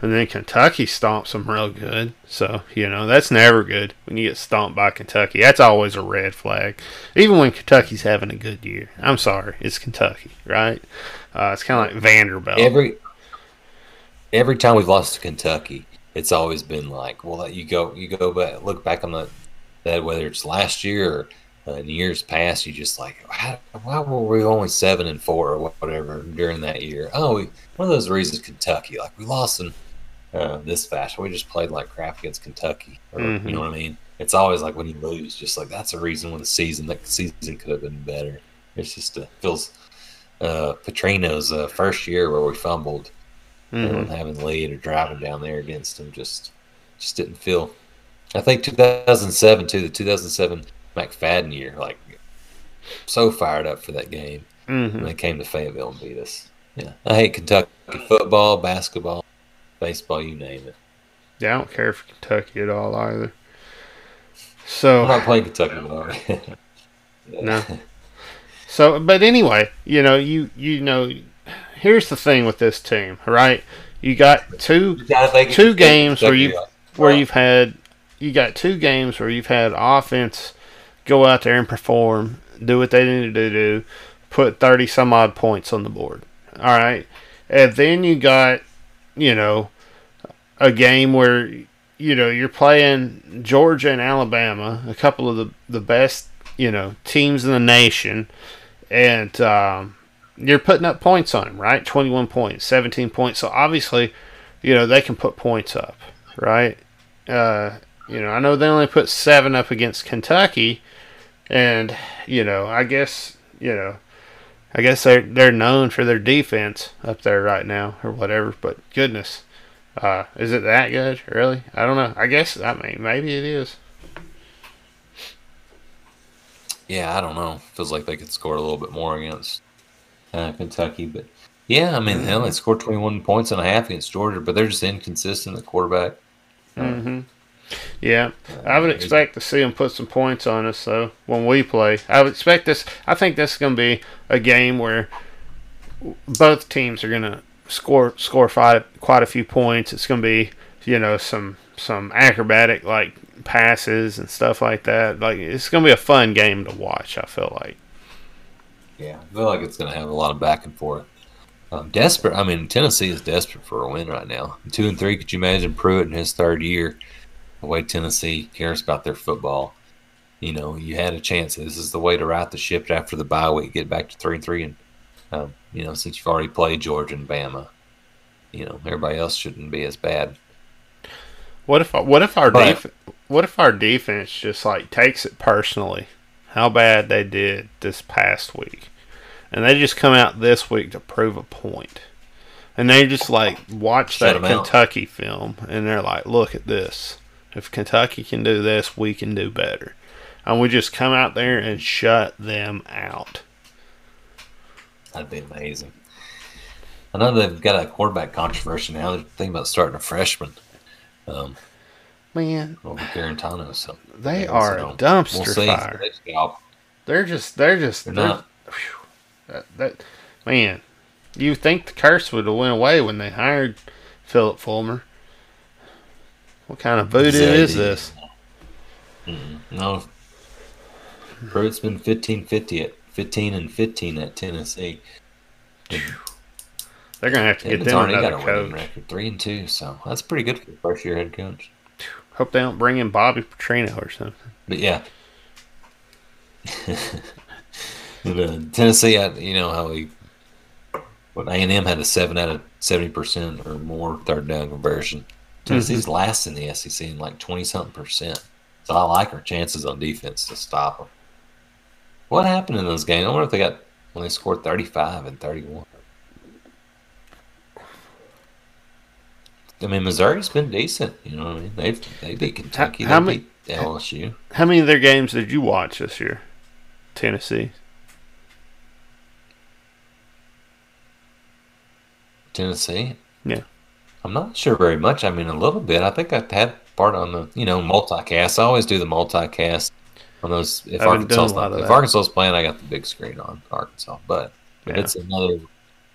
and then Kentucky stomps them real good. So, you know, that's never good when you get stomped by Kentucky. That's always a red flag, even when Kentucky's having a good year. I'm sorry, it's Kentucky, right? Uh, it's kind of like Vanderbilt. Every every time we've lost to Kentucky, it's always been like, well, you go, you go back, look back on the, that whether it's last year or uh, in years past, you just like, how, why were we only seven and four or whatever during that year? Oh, we, one of those reasons, Kentucky, like we lost in uh, this fashion. We just played like crap against Kentucky. Or, mm-hmm. You know what I mean? It's always like when you lose, just like that's a reason when the season, that season could have been better. It's just a, feels uh, Petrino's uh, first year where we fumbled. Mm-hmm. Having the lead or driving down there against them just just didn't feel. I think two thousand seven too, the two thousand seven McFadden year, like so fired up for that game. Mm-hmm. And they came to Fayetteville and beat us. Yeah, I hate Kentucky football, basketball, baseball, you name it. Yeah, I don't care for Kentucky at all either. So I'm not playing Kentucky at all. Yeah. No. So, but anyway, you know, you you know. Here's the thing with this team, right? You got two two games where you where you've had you got two games where you've had offense go out there and perform, do what they need to do, put thirty some odd points on the board. All right, and then you got you know a game where you know you're playing Georgia and Alabama, a couple of the the best you know teams in the nation, and. Um, You're putting up points on them, right? twenty-one points, seventeen points. So, obviously, you know, they can put points up, right? Uh, you know, I know they only put seven up against Kentucky. And, you know, I guess, you know, I guess they're, they're known for their defense up there right now or whatever. But, goodness, uh, is it that good, really? I don't know. I guess, I mean, maybe it is. Yeah, I don't know. Feels like they could score a little bit more against Uh, Kentucky, but yeah, I mean, hell, they scored twenty-one points and a half against Georgia, but they're just inconsistent at quarterback. Mm-hmm. Yeah, uh, I would expect to see them put some points on us though when we play. I would expect this. I think this is going to be a game where both teams are going to score score five, quite a few points. It's going to be you know some some acrobatic like passes and stuff like that. Like it's going to be a fun game to watch. I feel like. Yeah, I feel like it's going to have a lot of back and forth. Um, desperate. I mean, Tennessee is desperate for a win right now. Two and three. Could you imagine Pruitt in his third year? The way Tennessee cares about their football. You know, you had a chance. This is the way to right the ship after the bye week. Get back to three and three, and um, you know, since you've already played Georgia and Bama, you know, everybody else shouldn't be as bad. What if what if our but, def- what if our defense just like takes it personally? How bad they did this past week. And they just come out this week to prove a point. And they just, like, watch that Kentucky film, and they're like, look at this. If Kentucky can do this, we can do better. And we just come out there and shut them out. That'd be amazing. I know they've got a quarterback controversy now. They're thinking about starting a freshman. Um Man, over Garantano, so they yeah, are so a dumpster we'll fire. They're just, they're just, they're they're, whew, that, that man. You think the curse would have went away when they hired Philip Fulmer? What kind of voodoo exactly. is this? Mm-hmm. No, Pruitt's been fifteen fifty at fifteen and fifteen at Tennessee. Whew. They're gonna have to get them another got a coach. Record, three and two, so that's pretty good for the first year head coach. Hope they don't bring in Bobby Petrino or something. But yeah, but, uh, Tennessee. I, you know how we But A and M had a seven out of seventy percent or more third down conversion. Tennessee's mm-hmm. last in the S E C in like twenty-something percent. So I like our chances on defense to stop them. What happened in those games? I wonder if they got when they scored thirty-five and thirty-one. I mean, Missouri's been decent. You know what I mean? They they beat Kentucky. How, how they beat many, L S U. How many of their games did you watch this year? Tennessee. Tennessee? Yeah. I'm not sure very much. I mean, a little bit. I think I had part on the, you know, multicast. I always do the multicast on those. If Arkansas's not, if Arkansas's playing, I got the big screen on Arkansas. But, but yeah. It's another,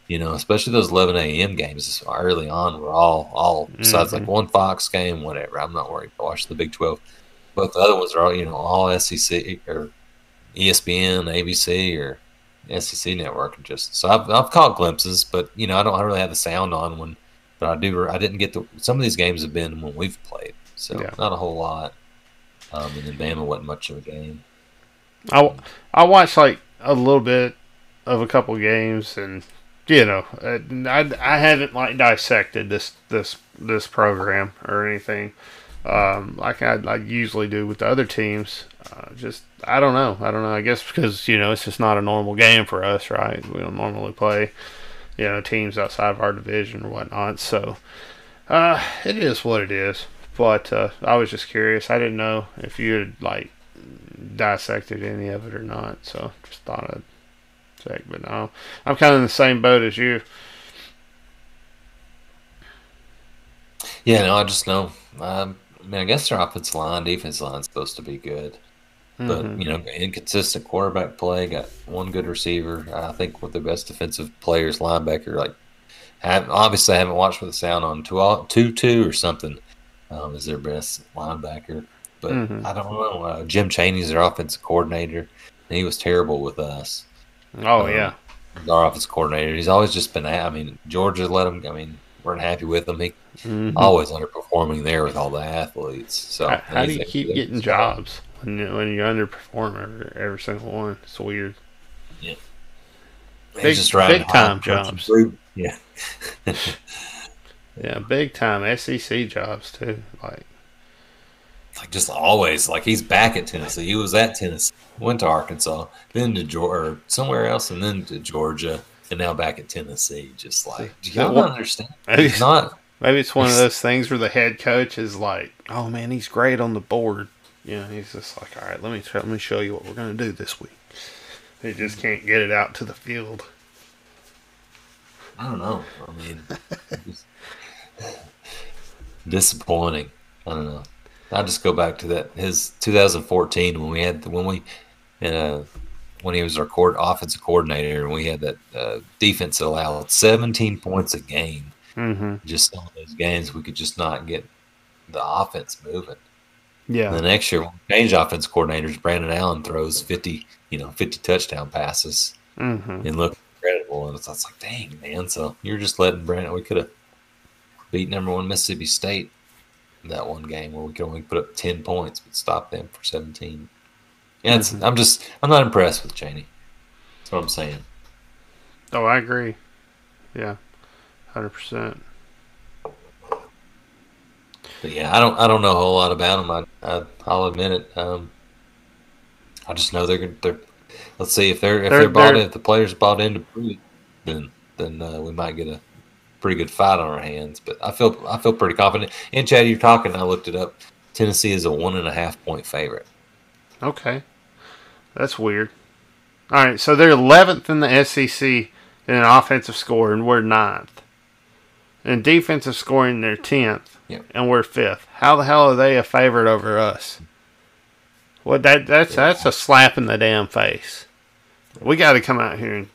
you know, especially those eleven a.m. games early on were all, all besides mm-hmm. like one Fox game, whatever. I'm not worried. I watch the Big twelve. But the other ones are all, you know, all S E C or E S P N, A B C, or S E C Network, and just so I've, I've caught glimpses, but you know I don't I really have the sound on when, but I do I didn't get the some of these games have been when we've played, so yeah. Not a whole lot. Um, and then Bama wasn't much of a game. I, I watched like a little bit of a couple games, and you know I, I haven't like dissected this this this program or anything um, like I, I usually do with the other teams. Uh, just I don't know. I don't know. I guess because, you know, it's just not a normal game for us, right? We don't normally play, you know, teams outside of our division or whatnot. So uh, it is what it is. But uh, I was just curious. I didn't know if you had, like, dissected any of it or not. So just thought I'd check. But no, I'm kind of in the same boat as you. Yeah, no, I just know. Um, I mean, I guess their offensive line, defense line is supposed to be good. But, mm-hmm. you know, inconsistent quarterback play, got one good receiver. I think with the best defensive players, linebacker, like, I obviously I haven't watched with the sound on two two or something um, is their best linebacker. But mm-hmm. I don't know. Uh, Jim Chaney's their offensive coordinator, and he was terrible with us. Oh, um, yeah. Our offensive coordinator. He's always just been, I mean, Georgia let him, I mean, weren't happy with him. He mm-hmm. always underperforming there with all the athletes. So How, how do you keep there. getting jobs? When you underperform every, every single one, it's weird. Yeah, big, just big time jobs. Yeah, yeah, big time S E C jobs too. Like, like just always. Like he's back at Tennessee. He was at Tennessee, went to Arkansas, then to Georgia, somewhere else, and then to Georgia, and now back at Tennessee. Just like do y'all well, understand? He's not. Maybe it's one of those things where the head coach is like, "Oh man, he's great on the board." You know, he's just like, all right, let me try, let me show you what we're going to do this week. They just can't get it out to the field. I don't know. I mean, disappointing. I don't know. I just go back to that his twenty fourteen when we had when we uh, when he was our court offensive coordinator and we had that uh, defense allowed seventeen points a game. Mm-hmm. Just some of those games we could just not get the offense moving. Yeah. And the next year, we'll change offense coordinators. Brandon Allen throws fifty, you know, fifty touchdown passes, mm-hmm. and look incredible. And it's, it's like, dang man, so you're just letting Brandon. We could have beat number one Mississippi State in that one game where we could only put up ten points, but stop them for seventeen. Yeah, it's, mm-hmm. I'm just, I'm not impressed with Chaney. That's what I'm saying. Oh, I agree. Yeah, hundred percent. But yeah, I don't, I don't know a whole lot about them. I, I I'll admit it. Um, I just know they're, they're. Let's see if they're if they're, they're bought they're, in, if the players bought into Pruitt, then then uh, we might get a pretty good fight on our hands. But I feel I feel pretty confident. And Chad, you're talking. I looked it up. Tennessee is a one and a half point favorite. Okay, that's weird. All right, so they're eleventh in the S E C in an offensive score, and we're ninth. In defensive scoring, they're tenth. Yep. And we're fifth. How the hell are they a favorite over us? Well, that that's that's a slap in the damn face. We got to come out here and,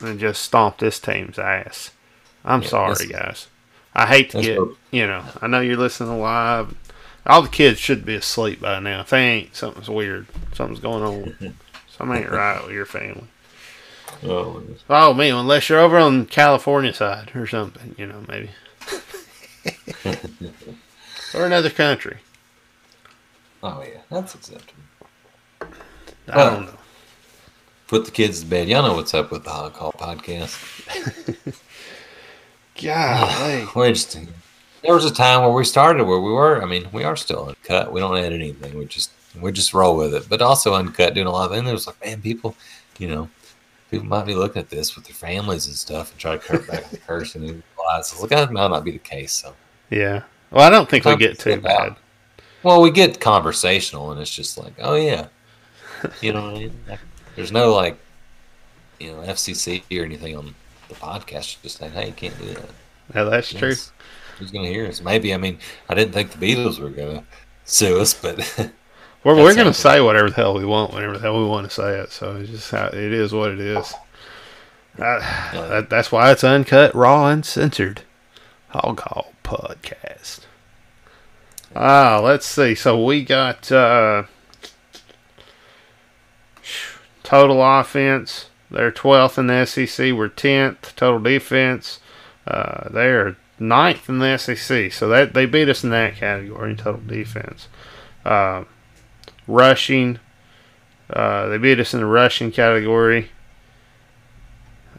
and just stomp this team's ass. I'm yeah, sorry, guys. I hate to get perfect. You know. I know you're listening live. All the kids should be asleep by now. If they ain't, something's weird. Something's going on. Something ain't right with your family. Oh, oh man, unless you're over on the California side or something, you know, maybe. Or another country. Oh yeah, that's acceptable. I well, don't know. Put the kids to bed. Y'all know what's up with the Hog Call podcast. God, well, interesting. There was a time where we started where we were. I mean, we are still uncut. We don't edit anything. We just we just roll with it. But also uncut, doing a lot of things. It was like, man, people, you know, people might be looking at this with their families and stuff and try to curve back the curse and realize, so look, that might not be the case. So yeah. Well, I don't think we get too bad. Well, we get conversational, and it's just like, oh yeah, you know what I mean? There's no like, you know, F C C or anything on the podcast. Just saying, hey, you can't do that. No, that's yes. true. Who's going to hear us? Maybe. I mean, I didn't think the Beatles were going to sue us, but we're we're going to say whatever the hell we want, whenever the hell we want to say it. So it's just how it is, what it is. I, yeah. that, that's why it's uncut, raw, uncensored. Hog Hall podcast. Ah, let's see. So we got uh, total offense. They're twelfth in the S E C. We're tenth. Total defense. Uh, they're ninth in the S E C, so that they beat us in that category in total defense. Uh, rushing, uh, they beat us in the rushing category.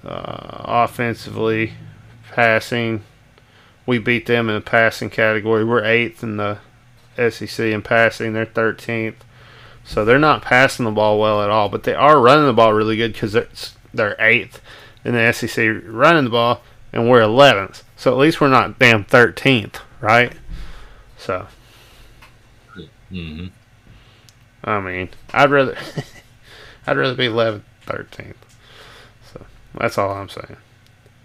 Uh, offensively, passing, we beat them in the passing category. We're eighth in the S E C in passing. They're thirteenth, so they're not passing the ball well at all, but they are running the ball really good because they're, they're eighth in the S E C running the ball. And we're eleventh, so at least we're not damn thirteenth, right? So, mm-hmm. I mean, I'd rather, I'd rather be eleventh, thirteenth. So that's all I'm saying.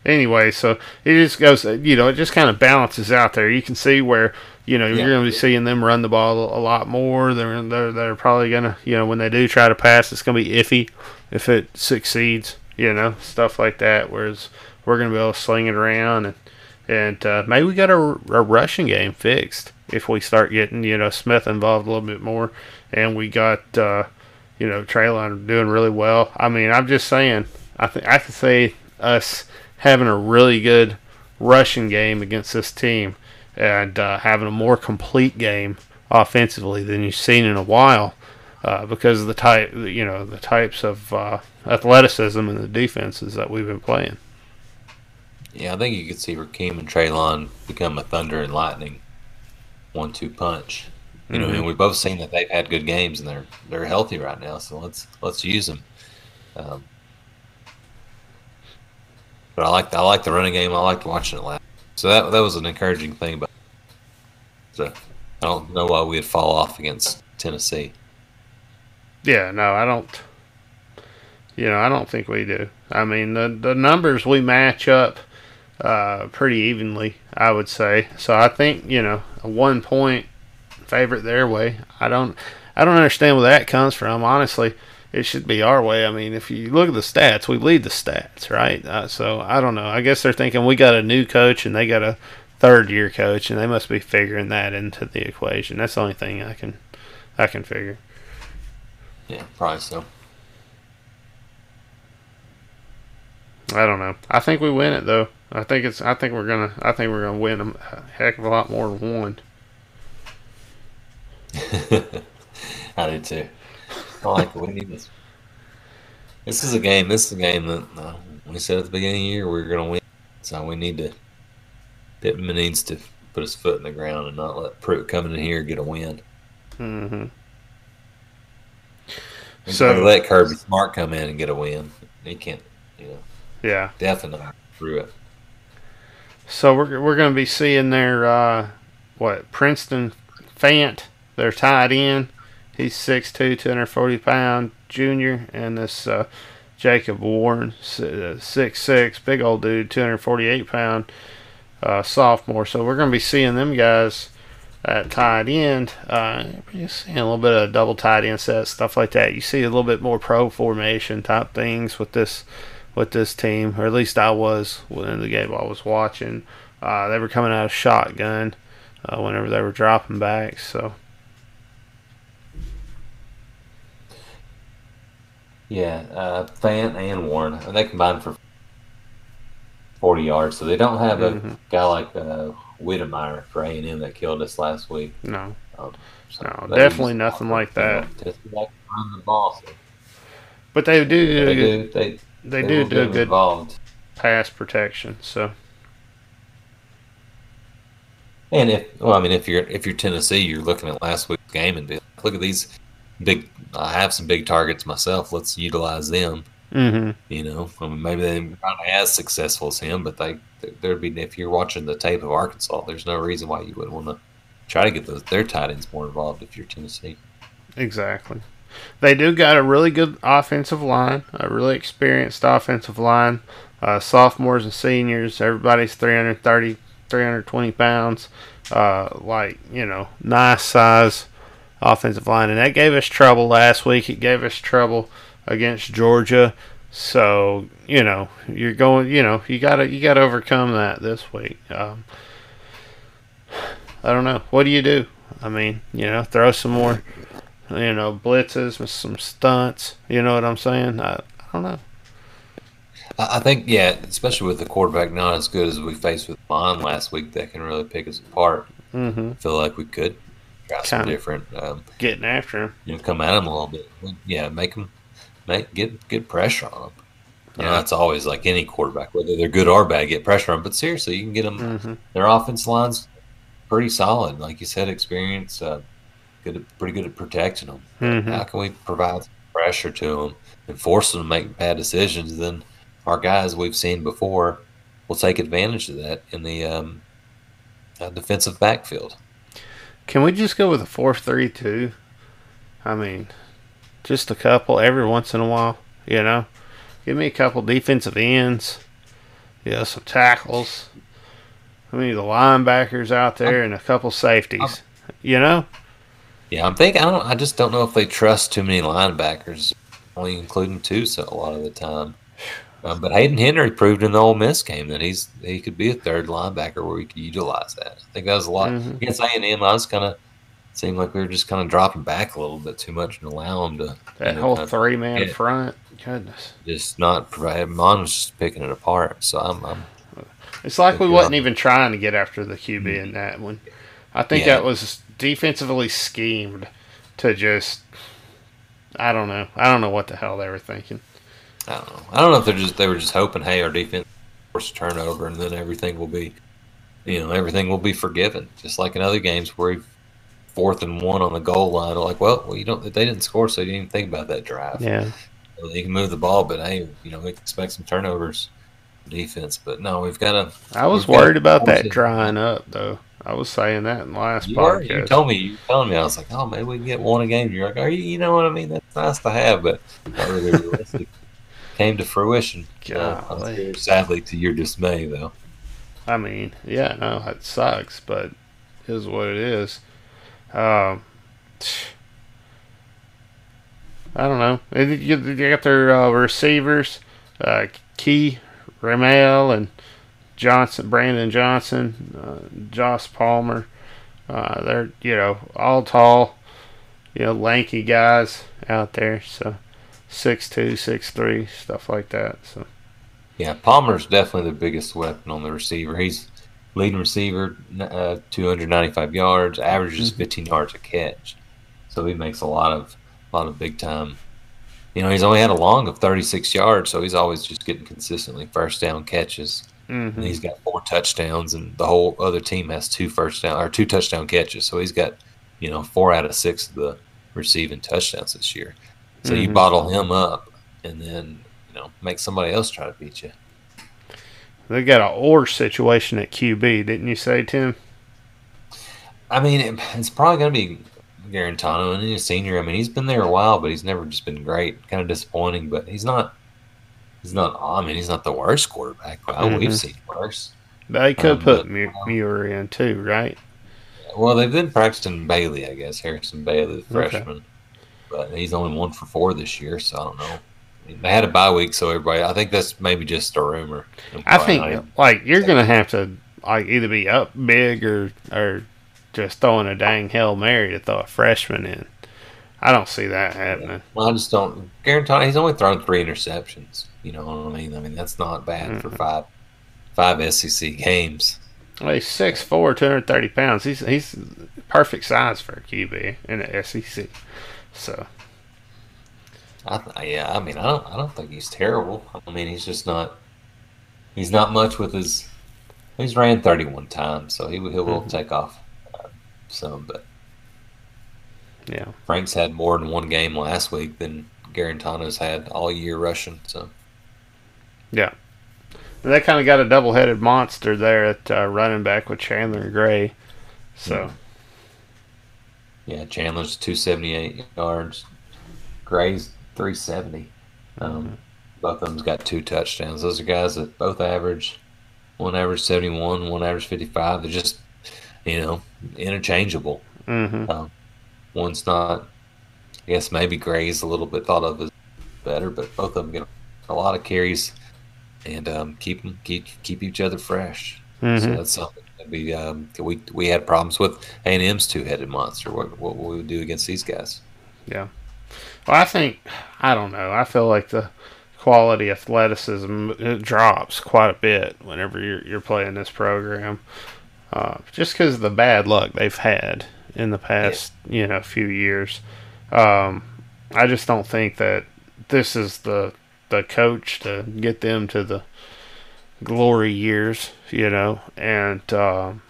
Anyway, so it just goes, you know, it just kind of balances out there. You can see where, you know, yeah. you're going to be seeing them run the ball a lot more. They're they're, they're probably going to, you know, when they do try to pass, it's going to be iffy if it succeeds. You know, stuff like that. Whereas we're going to be able to sling it around, and and uh, maybe we got a, a rushing game fixed if we start getting, you know, Smith involved a little bit more, and we got uh, you know, Treylon doing really well. I mean, I'm just saying, I think I could say us having a really good rushing game against this team, and uh, having a more complete game offensively than you've seen in a while, uh, because of the type, you know, the types of uh, athleticism and the defenses that we've been playing. Yeah, I think you could see Rakeem and Treylon become a thunder and lightning one two punch. You know, mm-hmm. and we've both seen that they've had good games, and they're they're healthy right now. So let's let's use them. Um, but I like I like the running game. I liked watching it last. So that that was an encouraging thing. About it. So I don't know why we'd fall off against Tennessee. Yeah, no, I don't. You know, I don't think we do. I mean, the the numbers we match up. Uh, pretty evenly, I would say. So I think, you know, a one point favorite their way. I don't, I don't understand where that comes from. Honestly, it should be our way. I mean, if you look at the stats, we lead the stats, right? Uh, so I don't know. I guess they're thinking we got a new coach and they got a third year coach, and they must be figuring that into the equation. That's the only thing I can, I can figure. Yeah, probably so. I don't know. I think we win it though. I think it's. I think we're gonna. I think we're gonna win a heck of a lot more than one. I do too. I like winning this. This is a game. This is a game that uh, we said at the beginning of the year we we're gonna win. So we need to. Pittman needs to put his foot in the ground and not let Pruitt coming in here get a win. Mm-hmm. And so let Kirby Smart come in and get a win. He can't. You know. Yeah. Definitely. Through it. So we're we're going to be seeing their uh, what Princeton Fant, their tight end. He's six two, two hundred forty pound junior, and this uh, Jacob Warren, six six, big old dude, two hundred forty-eight pound uh, sophomore. So we're going to be seeing them guys at tight end. Uh, you're seeing a little bit of double tight end sets, stuff like that. You see a little bit more pro formation type things with this. With this team, or at least I was within the game I was watching. Uh, they were coming out of shotgun uh, whenever they were dropping back. So, yeah, uh, Fant and Warren, they combined for forty yards. So they don't have a mm-hmm. guy like uh, Whittemire for A and M that killed us last week. No, um, so no, definitely nothing like that. Just like run the ball. So. But they do. Yeah, they do. They, They, they do do a good involved. Pass protection, so And if well, I mean, if you're if you're Tennessee, you're looking at last week's game and be like, look at these big. I have some big targets myself. Let's utilize them. Mm-hmm. You know, I mean, maybe they're not as successful as him, but they there'd be if you're watching the tape of Arkansas, there's no reason why you wouldn't want to try to get those their tight ends more involved if you're Tennessee. Exactly. They do got a really good offensive line, a really experienced offensive line. Uh, sophomores and seniors, everybody's three thirty, three twenty pounds. Uh, like, you know, nice size offensive line. And that gave us trouble last week. It gave us trouble against Georgia. So, you know, you're going, you know, you gotta, you gotta overcome that this week. Um, I don't know. What do you do? I mean, you know, throw some more, you know, blitzes with some stunts. You know what I'm saying? I, I don't know. I think, yeah, especially with the quarterback not as good as we faced with Mond last week, that can really pick us apart. Mm-hmm. I feel like we could try some different. Um, getting after him. You know, come at him a little bit. Yeah, make him make, get, get pressure on him. You know, that's always like any quarterback, whether they're good or bad, get pressure on them. But seriously, you can get them. Mm-hmm. Their offense line's pretty solid. Like you said, experience, uh, good, at, pretty good at protecting them. Mm-hmm. How can we provide some pressure to them and force them to make bad decisions? Then our guys we've seen before will take advantage of that in the um, uh, defensive backfield. Can we just go with a four three two? I mean, just a couple every once in a while, you know? Give me a couple defensive ends, you know, some tackles. I mean, the linebackers out there and a couple safeties, I'm, you know? Yeah, I'm thinking, I, don't, I just don't know if they trust too many linebackers, only including two so a lot of the time. Um, but Hayden Henry proved in the Ole Miss game that he's he could be a third linebacker where we could utilize that. I think that was a lot. Mm-hmm. Against A and M, I was kind of seemed like we were just kind of dropping back a little bit too much and allowing them to. That you know, whole three man get, front, goodness, just not provided. Mond was just picking it apart. So I'm. I'm it's like we wasn't even trying to get after the Q B mm-hmm. in that one. I think yeah. that was defensively schemed to just. I don't know. I don't know what the hell they were thinking. I don't know. I don't know if they're just they were just hoping, hey, our defense forced a turnover, and then everything will be, you know, everything will be forgiven. Just like in other games where we fourth and one on the goal line, are like, well, well, you don't. They didn't score, so you didn't even think about that drive. Yeah, so they can move the ball, but hey, you know, we expect some turnovers, defense. But no, we've got to. I was worried about that drying up, though. I was saying that in the last you podcast. Were, you told me. You told me. I was like, oh, maybe we can get one a game. You're like, oh, you know what I mean? That's nice to have, but not really realistic. Came to fruition. Uh, sadly, to your dismay, though. I mean, yeah, no, it sucks, but it is what it is. Um, I don't know. You got their uh, receivers, uh, Key, Ramel, and Johnson, Brandon Johnson, uh, Josh Palmer. Uh, they're, you know, all tall, you know, lanky guys out there, so. six two, six three, stuff like that. So, yeah, Palmer's definitely the biggest weapon on the receiver. He's leading receiver, uh, two hundred ninety-five yards, averages mm-hmm. fifteen yards a catch. So he makes a lot of a lot of big time. You know, he's only had a long of thirty-six yards, so he's always just getting consistently first down catches. Mm-hmm. And he's got four touchdowns, and the whole other team has two first down or two touchdown catches. So he's got, you know, four out of six of the receiving touchdowns this year. So you mm-hmm. bottle him up and then, you know, make somebody else try to beat you. They got an or situation at Q B, didn't you say, Tim? I mean, it, it's probably going to be Garantano, and he's a senior. I mean, he's been there a while, but he's never just been great. Kind of disappointing, but he's not he's not. I mean, he's not the worst quarterback. Well, mm-hmm. We've seen worse. They could um, put but, Muir, Muir in too, right? Well, they've been practicing Bailey, I guess, Harrison Bailey, the freshman. Okay. But he's only one for four this year, so I don't know. They had a bye week, so everybody. I think that's maybe just a rumor. I think like you're gonna have to like either be up big or or just throwing a dang Hail Mary to throw a freshman in. I don't see that happening. Well, I just don't. Garantano, he's only thrown three interceptions. You know what I mean? I mean that's not bad mm-hmm. for five five S E C games. Well, he's six four, two hundred thirty pounds. He's he's perfect size for a Q B in the S E C. So, I th- yeah, I mean, I don't, I don't think he's terrible. I mean, he's just not, he's not much with his He's ran thirty-one times, so he, he will mm-hmm. take off uh, some. But yeah, Franks had more than one game last week than Garantano's had all year rushing. So yeah, and they kind of got a double-headed monster there at uh, running back with Chandler and Gray. So yeah, yeah, Chandler's two seventy-eight yards, Gray's three seventy. Um, mm-hmm. Both of them's got two touchdowns. Those are guys that both average. One average seventy-one, one average fifty-five. They're just, you know, interchangeable. Mm-hmm. Um, one's not, I guess maybe Gray's a little bit thought of as better, but both of them get a lot of carries and um, keep them keep keep each other fresh. Mm-hmm. So that's something that we um, we we had problems with A and M's two-headed monster. What what we would do against these guys? Yeah. Well, I think I don't know. I feel like the quality athleticism it drops quite a bit whenever you're, you're playing this program, uh, just because of the bad luck they've had in the past, you know, few years. Um, I just don't think that this is the the coach to get them to the glory years, you know, and um,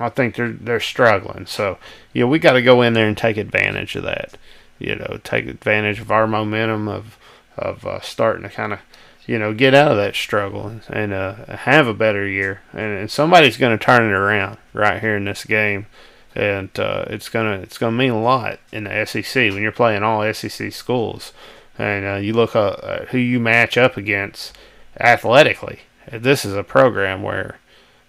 I think they're they're struggling. So yeah, we got to go in there and take advantage of that, you know, take advantage of our momentum of. of uh, starting to kind of, you know, get out of that struggle and, and uh, have a better year. And, and somebody's going to turn it around right here in this game. And uh, it's going to it's gonna mean a lot in the S E C when you're playing all S E C schools. And uh, you look uh, at who you match up against athletically. This is a program where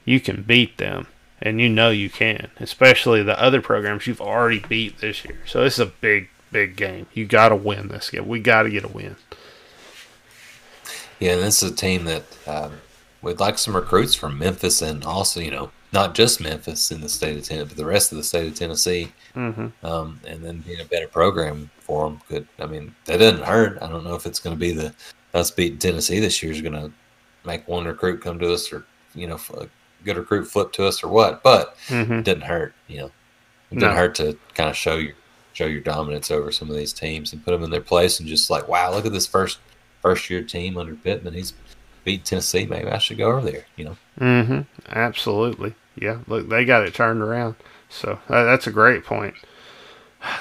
you can beat them, and you know you can, especially the other programs you've already beat this year. So this is a big, big game. You got to win this game. We got to get a win. Yeah, and this is a team that um, we'd like some recruits from Memphis, and also, you know, not just Memphis in the state of Tennessee, but the rest of the state of Tennessee. Mm-hmm. Um, and then being a better program for them could, I mean, that doesn't hurt. I don't know if it's going to be the us beating Tennessee this year is going to make one recruit come to us, or, you know, a good recruit flip to us or what, but mm-hmm. it doesn't hurt, you know. It doesn't no. hurt to kind of show your, show your dominance over some of these teams and put them in their place and just like, wow, look at this first – first-year team under Pittman. He's beat Tennessee. Maybe I should go over there, you know. Mm-hmm. Absolutely. Yeah, look, they got it turned around. So uh, that's a great point.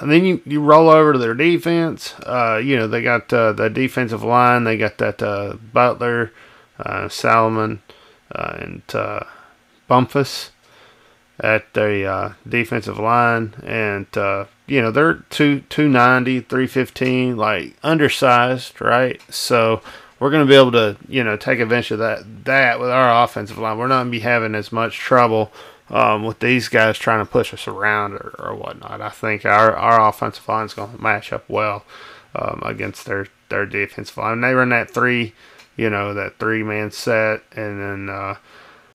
And then you, you roll over to their defense. Uh, you know, they got uh, the defensive line. They got that uh, Butler, uh, Salomon, uh, and uh, Bumpus at the uh, defensive line. And, uh, you know, they're two ninety, three fifteen, like undersized, right? So we're going to be able to, you know, take advantage of that, that with our offensive line. We're not going to be having as much trouble um, with these guys trying to push us around or, or whatnot. I think our, our offensive line is going to match up well um, against their, their defensive line. And they run that three, you know, that three-man set, and then uh, –